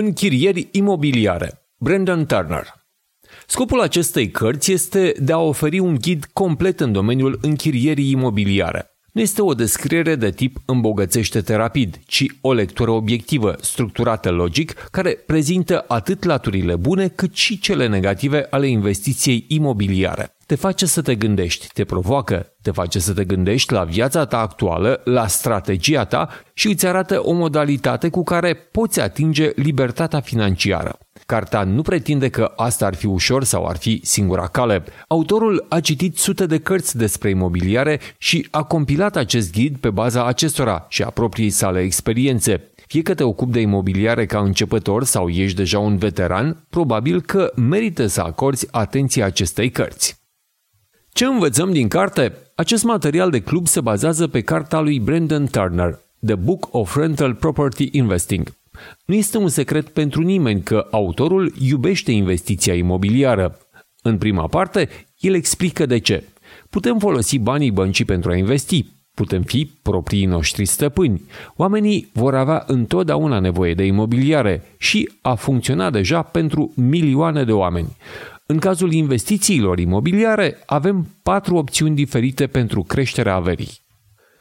Închirieri imobiliare, Brandon Turner. Scopul acestei cărți este de a oferi un ghid complet în domeniul închirierii imobiliare. Nu este o descriere de tip îmbogățește-te rapid, ci o lectură obiectivă, structurată logic, care prezintă atât laturile bune cât și cele negative ale investiției imobiliare. Te face să te gândești, te provoacă, te face să te gândești la viața ta actuală, la strategia ta și îți arată o modalitate cu care poți atinge libertatea financiară. Cartea nu pretinde că asta ar fi ușor sau ar fi singura cale. Autorul a citit sute de cărți despre imobiliare și a compilat acest ghid pe baza acestora și a propriei sale experiențe. Fie că te ocupi de imobiliare ca începător sau ești deja un veteran, probabil că merită să acorzi atenție acestei cărți. Ce învățăm din carte? Acest material de club se bazează pe cartea lui Brandon Turner, The Book of Rental Property Investing. Nu este un secret pentru nimeni că autorul iubește investiția imobiliară. În prima parte, el explică de ce. Putem folosi banii băncii pentru a investi. Putem fi proprii noștri stăpâni. Oamenii vor avea întotdeauna nevoie de imobiliare și a funcționat deja pentru milioane de oameni. În cazul investițiilor imobiliare, avem 4 opțiuni diferite pentru creșterea averii.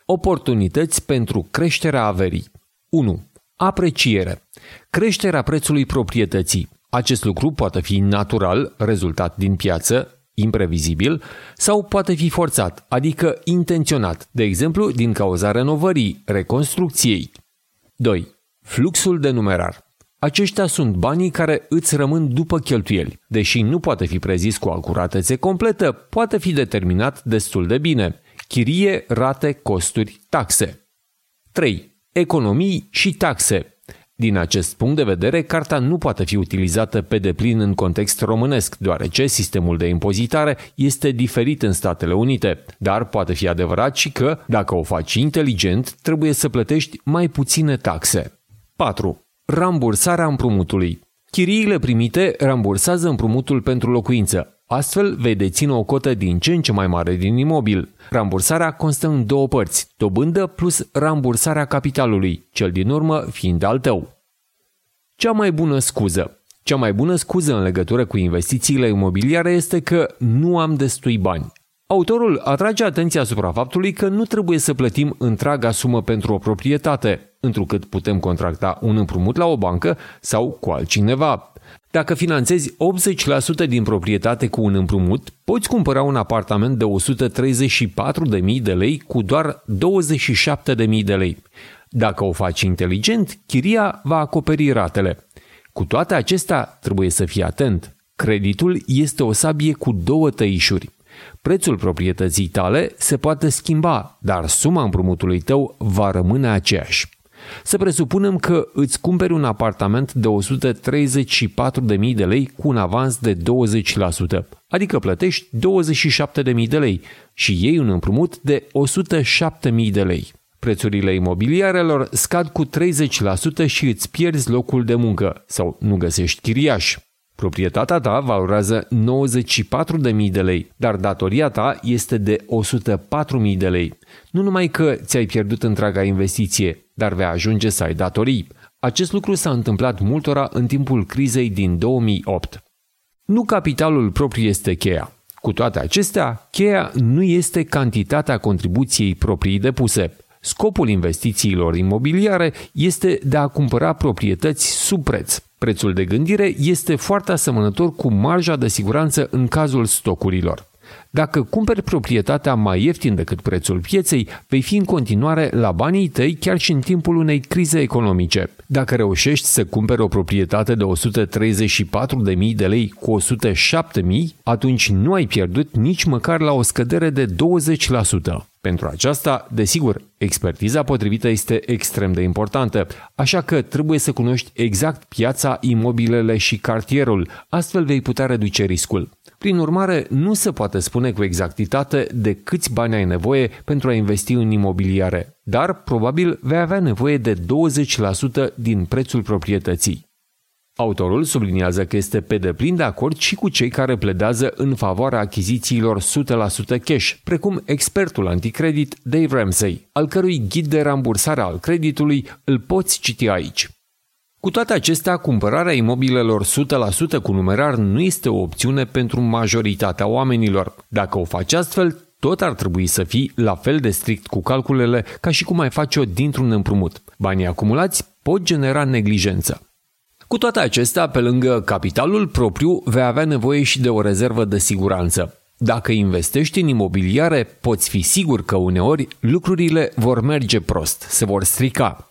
Oportunități pentru creșterea averii. 1. Apreciere. Creșterea prețului proprietății. Acest lucru poate fi natural, rezultat din piață, imprevizibil, sau poate fi forțat, adică intenționat, de exemplu din cauza renovării, reconstrucției. 2. Fluxul de numerar. Aceștia sunt banii care îți rămân după cheltuieli. Deși nu poate fi prezis cu acuratețe completă, poate fi determinat destul de bine. Chirie, rate, costuri, taxe. 3. Economii și taxe. Din acest punct de vedere, cartea nu poate fi utilizată pe deplin în context românesc, deoarece sistemul de impozitare este diferit în Statele Unite, dar poate fi adevărat și că, dacă o faci inteligent, trebuie să plătești mai puține taxe. 4. Rambursarea împrumutului. Chiriile primite rambursează împrumutul pentru locuință. Astfel, vei deține o cotă din ce în ce mai mare din imobil. Rambursarea constă în 2 părți, dobândă plus rambursarea capitalului, cel din urmă fiind al tău. Cea mai bună scuză. Cea mai bună scuză în legătură cu investițiile imobiliare este că nu am destui bani. Autorul atrage atenția asupra faptului că nu trebuie să plătim întreaga sumă pentru o proprietate, întrucât putem contracta un împrumut la o bancă sau cu altcineva. Dacă finanțezi 80% din proprietate cu un împrumut, poți cumpăra un apartament de 134.000 de lei cu doar 27.000 de lei. Dacă o faci inteligent, chiria va acoperi ratele. Cu toate acestea, trebuie să fii atent. Creditul este o sabie cu 2 tăișuri. Prețul proprietății tale se poate schimba, dar suma împrumutului tău va rămâne aceeași. Să presupunem că îți cumperi un apartament de 134.000 de lei cu un avans de 20%, adică plătești 27.000 de lei și iei un împrumut de 107.000 de lei. Prețurile imobiliarelor scad cu 30% și îți pierzi locul de muncă sau nu găsești chiriaș. Proprietatea ta valorează 94.000 de lei, dar datoria ta este de 104.000 de lei. Nu numai că ți-ai pierdut întreaga investiție, dar vei ajunge să ai datorii. Acest lucru s-a întâmplat multora în timpul crizei din 2008. Nu capitalul propriu este cheia. Cu toate acestea, cheia nu este cantitatea contribuției proprii depuse. Scopul investițiilor imobiliare este de a cumpăra proprietăți sub preț. Prețul de gândire este foarte asemănător cu marja de siguranță în cazul stocurilor. Dacă cumperi proprietatea mai ieftin decât prețul pieței, vei fi în continuare la banii tăi chiar și în timpul unei crize economice. Dacă reușești să cumperi o proprietate de 134.000 de lei cu 107.000, atunci nu ai pierdut nici măcar la o scădere de 20%. Pentru aceasta, desigur, expertiza potrivită este extrem de importantă, așa că trebuie să cunoști exact piața, imobilele și cartierul, astfel vei putea reduce riscul. Prin urmare, nu se poate spune cu exactitate de câți bani ai nevoie pentru a investi în imobiliare, dar probabil vei avea nevoie de 20% din prețul proprietății. Autorul subliniază că este pe deplin de acord și cu cei care pledează în favoarea achizițiilor 100% cash, precum expertul anticredit Dave Ramsey, al cărui ghid de rambursare al creditului îl poți citi aici. Cu toate acestea, cumpărarea imobilelor 100% cu numerar nu este o opțiune pentru majoritatea oamenilor. Dacă o faci astfel, tot ar trebui să fii la fel de strict cu calculele ca și cum ai face-o dintr-un împrumut. Banii acumulați pot genera neglijență. Cu toate acestea, pe lângă capitalul propriu, vei avea nevoie și de o rezervă de siguranță. Dacă investești în imobiliare, poți fi sigur că uneori lucrurile vor merge prost, se vor strica.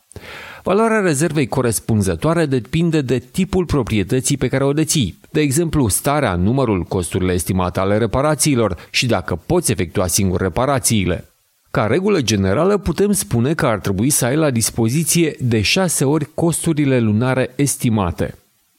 Valoarea rezervei corespunzătoare depinde de tipul proprietății pe care o deții, de exemplu starea, numărul, costurile estimate ale reparațiilor și dacă poți efectua singur reparațiile. Ca regulă generală putem spune că ar trebui să ai la dispoziție de 6 ori costurile lunare estimate.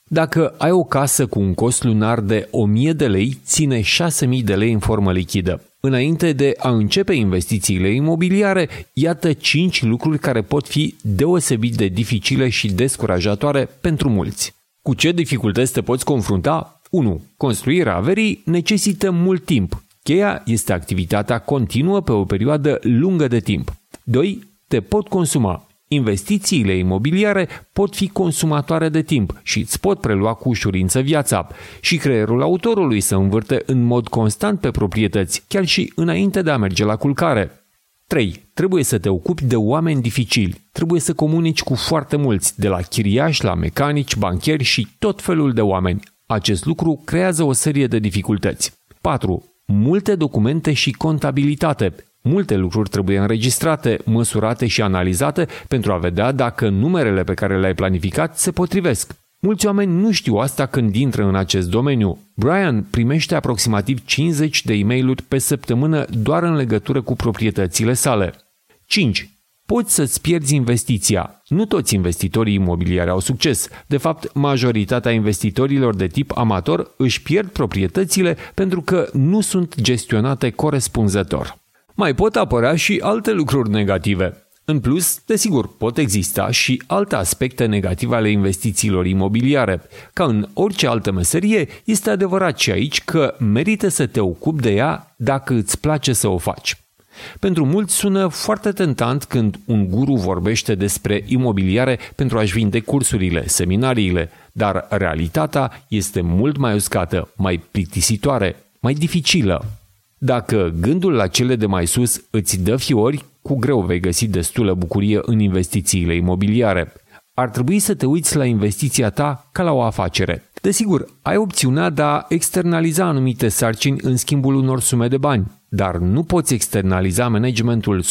Dacă ai o casă cu un cost lunar de 1.000 de lei, ține 6.000 de lei în formă lichidă. Înainte de a începe investițiile imobiliare, iată 5 lucruri care pot fi deosebit de dificile și descurajatoare pentru mulți. Cu ce dificultăți te poți confrunta? 1. Construirea averii necesită mult timp. Cheia este activitatea continuă pe o perioadă lungă de timp. 2. Te pot consuma. Investițiile imobiliare pot fi consumatoare de timp și îți pot prelua cu ușurință viața și creierul autorului se învârte în mod constant pe proprietăți, chiar și înainte de a merge la culcare. 3. Trebuie să te ocupi de oameni dificili. Trebuie să comunici cu foarte mulți, de la chiriași, la mecanici, bancheri și tot felul de oameni. Acest lucru creează o serie de dificultăți. 4. Multe documente și contabilitate. Multe lucruri trebuie înregistrate, măsurate și analizate pentru a vedea dacă numerele pe care le-ai planificat se potrivesc. Mulți oameni nu știu asta când intră în acest domeniu. Brian primește aproximativ 50 de e-mail-uri pe săptămână doar în legătură cu proprietățile sale. 5. Poți să-ți pierzi investiția. Nu toți investitorii imobiliari au succes. De fapt, majoritatea investitorilor de tip amator își pierd proprietățile pentru că nu sunt gestionate corespunzător. Mai pot apărea și alte lucruri negative. În plus, desigur, pot exista și alte aspecte negative ale investițiilor imobiliare. Ca în orice altă meserie, este adevărat și aici că merită să te ocupi de ea dacă îți place să o faci. Pentru mulți sună foarte tentant când un guru vorbește despre imobiliare pentru a-și vinde cursurile, seminariile, dar realitatea este mult mai uscată, mai plictisitoare, mai dificilă. Dacă gândul la cele de mai sus îți dă fiori, cu greu vei găsi destulă bucurie în investițiile imobiliare. Ar trebui să te uiți la investiția ta ca la o afacere. Desigur, ai opțiunea de a externaliza anumite sarcini în schimbul unor sume de bani, dar nu poți externaliza managementul 100%.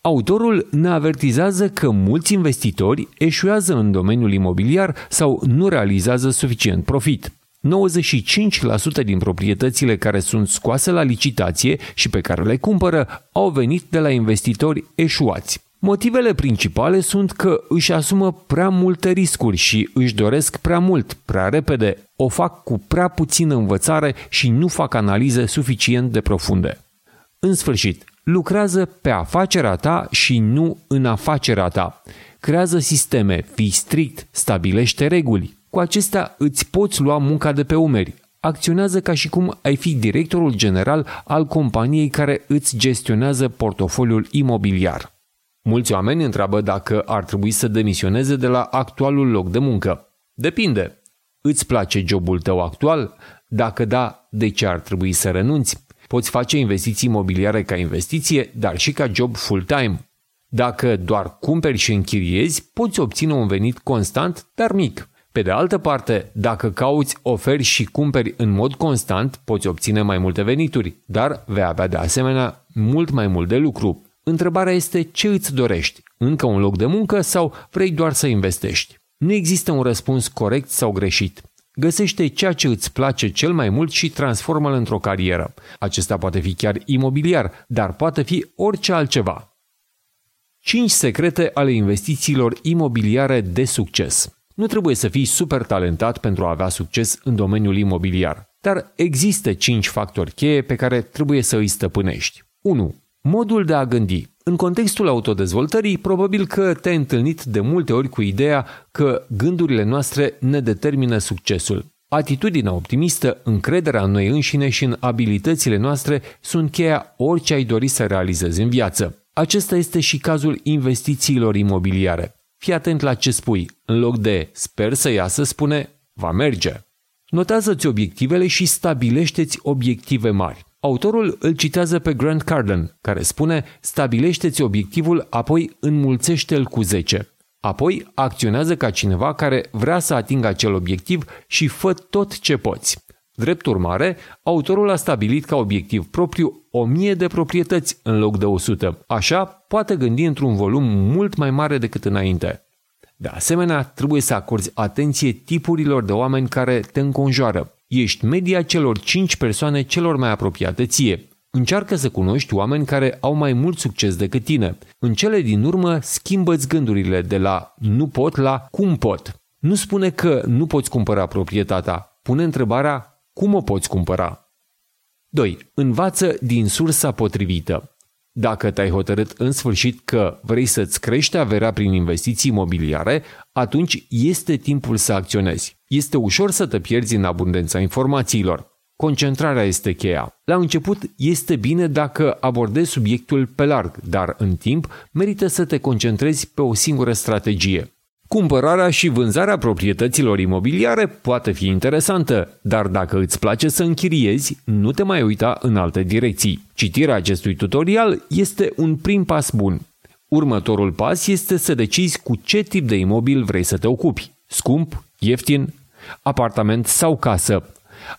Autorul ne avertizează că mulți investitori eșuează în domeniul imobiliar sau nu realizează suficient profit. 95% din proprietățile care sunt scoase la licitație și pe care le cumpără au venit de la investitori eșuați. Motivele principale sunt că își asumă prea multe riscuri și își doresc prea mult, prea repede, o fac cu prea puțină învățare și nu fac analize suficient de profunde. În sfârșit, lucrează pe afacerea ta și nu în afacerea ta. Creează sisteme, fii strict, stabilește reguli. Cu acestea îți poți lua munca de pe umeri. Acționează ca și cum ai fi directorul general al companiei care îți gestionează portofoliul imobiliar. Mulți oameni întreabă dacă ar trebui să demisioneze de la actualul loc de muncă. Depinde. Îți place jobul tău actual? Dacă da, de ce ar trebui să renunți? Poți face investiții imobiliare ca investiție, dar și ca job full-time. Dacă doar cumperi și închiriezi, poți obține un venit constant, dar mic. Pe de altă parte, dacă cauți, oferi și cumperi în mod constant, poți obține mai multe venituri, dar vei avea de asemenea mult mai mult de lucru. Întrebarea este ce îți dorești, încă un loc de muncă sau vrei doar să investești? Nu există un răspuns corect sau greșit. Găsește ceea ce îți place cel mai mult și transformă-l într-o carieră. Acesta poate fi chiar imobiliar, dar poate fi orice altceva. 5 secrete ale investițiilor imobiliare de succes. Nu trebuie să fii super talentat pentru a avea succes în domeniul imobiliar, dar există 5 factori cheie pe care trebuie să îi stăpânești. 1. Modul de a gândi. În contextul autodezvoltării, probabil că te-ai întâlnit de multe ori cu ideea că gândurile noastre ne determină succesul. Atitudinea optimistă, încrederea în noi înșine și în abilitățile noastre sunt cheia orice ai dori să realizezi în viață. Acesta este și cazul investițiilor imobiliare. Fii atent la ce spui. În loc de sper să iasă, spune va merge. Notează-ți obiectivele și stabilește-ți obiective mari. Autorul îl citează pe Grant Cardon, care spune stabilește-ți obiectivul, apoi înmulțește-l cu 10. Apoi acționează ca cineva care vrea să atingă acel obiectiv și fă tot ce poți. Drept urmare, autorul a stabilit ca obiectiv propriu 1000 de proprietăți în loc de 100. Așa, poate gândi într-un volum mult mai mare decât înainte. De asemenea, trebuie să acorzi atenție tipurilor de oameni care te înconjoară. Ești media celor 5 persoane celor mai apropiate ție. Încearcă să cunoști oameni care au mai mult succes decât tine. În cele din urmă, schimbă-ți gândurile de la nu pot la cum pot. Nu spune că nu poți cumpăra proprietatea. Pune întrebarea cum o poți cumpăra. 2. Învață din sursa potrivită. Dacă te-ai hotărât în sfârșit că vrei să-ți crești averea prin investiții imobiliare, atunci este timpul să acționezi. Este ușor să te pierzi în abundența informațiilor. Concentrarea este cheia. La început este bine dacă abordezi subiectul pe larg, dar în timp merită să te concentrezi pe o singură strategie. Cumpărarea și vânzarea proprietăților imobiliare poate fi interesantă, dar dacă îți place să închiriezi, nu te mai uita în alte direcții. Citirea acestui tutorial este un prim pas bun. Următorul pas este să decizi cu ce tip de imobil vrei să te ocupi. Scump, ieftin, apartament sau casă,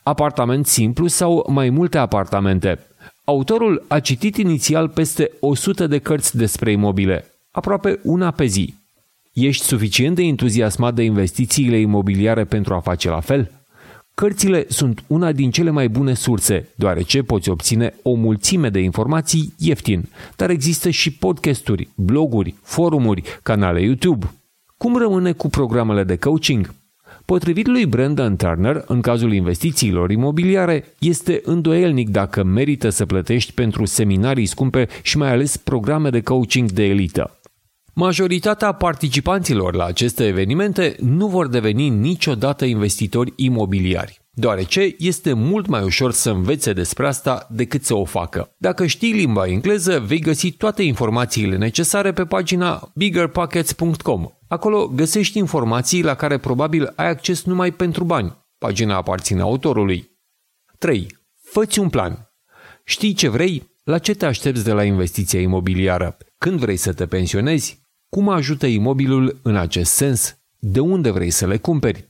apartament simplu sau mai multe apartamente. Autorul a citit inițial peste 100 de cărți despre imobile, aproape una pe zi. Ești suficient de entuziasmat de investițiile imobiliare pentru a face la fel? Cărțile sunt una din cele mai bune surse, deoarece poți obține o mulțime de informații ieftin, dar există și podcasturi, bloguri, forumuri, canale YouTube. Cum rămâne cu programele de coaching? Potrivit lui Brandon Turner, în cazul investițiilor imobiliare, este îndoielnic dacă merită să plătești pentru seminarii scumpe și mai ales programe de coaching de elită. Majoritatea participanților la aceste evenimente nu vor deveni niciodată investitori imobiliari, deoarece este mult mai ușor să învețe despre asta decât să o facă. Dacă știi limba engleză, vei găsi toate informațiile necesare pe pagina biggerpockets.com. Acolo găsești informații la care probabil ai acces numai pentru bani. Pagina aparține autorului. 3. Fă-ți un plan. Știi ce vrei? La ce te aștepți de la investiția imobiliară? Când vrei să te pensionezi? Cum ajută imobilul în acest sens? De unde vrei să le cumperi?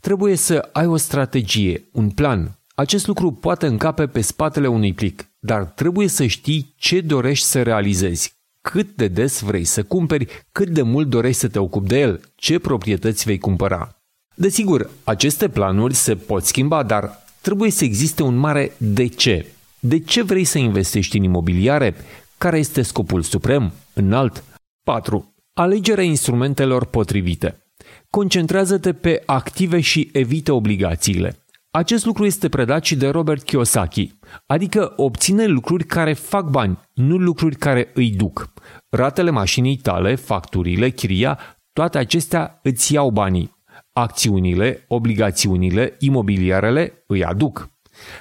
Trebuie să ai o strategie, un plan. Acest lucru poate încape pe spatele unui plic, dar trebuie să știi ce dorești să realizezi, cât de des vrei să cumperi, cât de mult dorești să te ocupi de el, ce proprietăți vei cumpăra. Desigur, aceste planuri se pot schimba, dar trebuie să existe un mare de ce. De ce vrei să investești în imobiliare? Care este scopul suprem, înalt? 4. Alegerea instrumentelor potrivite. Concentrează-te pe active și evită obligațiile. Acest lucru este predat și de Robert Kiyosaki, adică obține lucruri care fac bani, nu lucruri care îi duc. Ratele mașinii tale, facturile, chiria, toate acestea îți iau banii. Acțiunile, obligațiunile, imobiliarele îi aduc.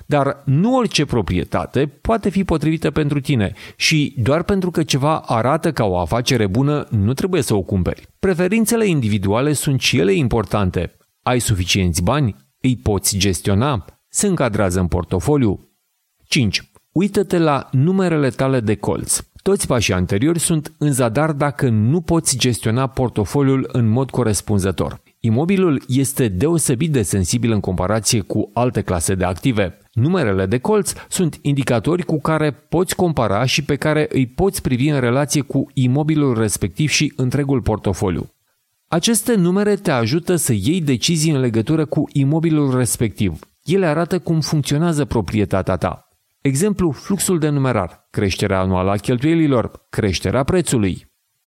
Dar nu orice proprietate poate fi potrivită pentru tine și doar pentru că ceva arată ca o afacere bună, nu trebuie să o cumperi. Preferințele individuale sunt și ele importante. Ai suficienți bani? Îi poți gestiona? Se încadrează în portofoliu? 5. Uită-te la numerele tale de colț. Toți pașii anteriori sunt în zadar dacă nu poți gestiona portofoliul în mod corespunzător. Imobilul este deosebit de sensibil în comparație cu alte clase de active. Numerele de colț sunt indicatori cu care poți compara și pe care îi poți privi în relație cu imobilul respectiv și întregul portofoliu. Aceste numere te ajută să iei decizii în legătură cu imobilul respectiv. Ele arată cum funcționează proprietatea ta. Exemplu, fluxul de numerar, creșterea anuală a cheltuielilor, creșterea prețului.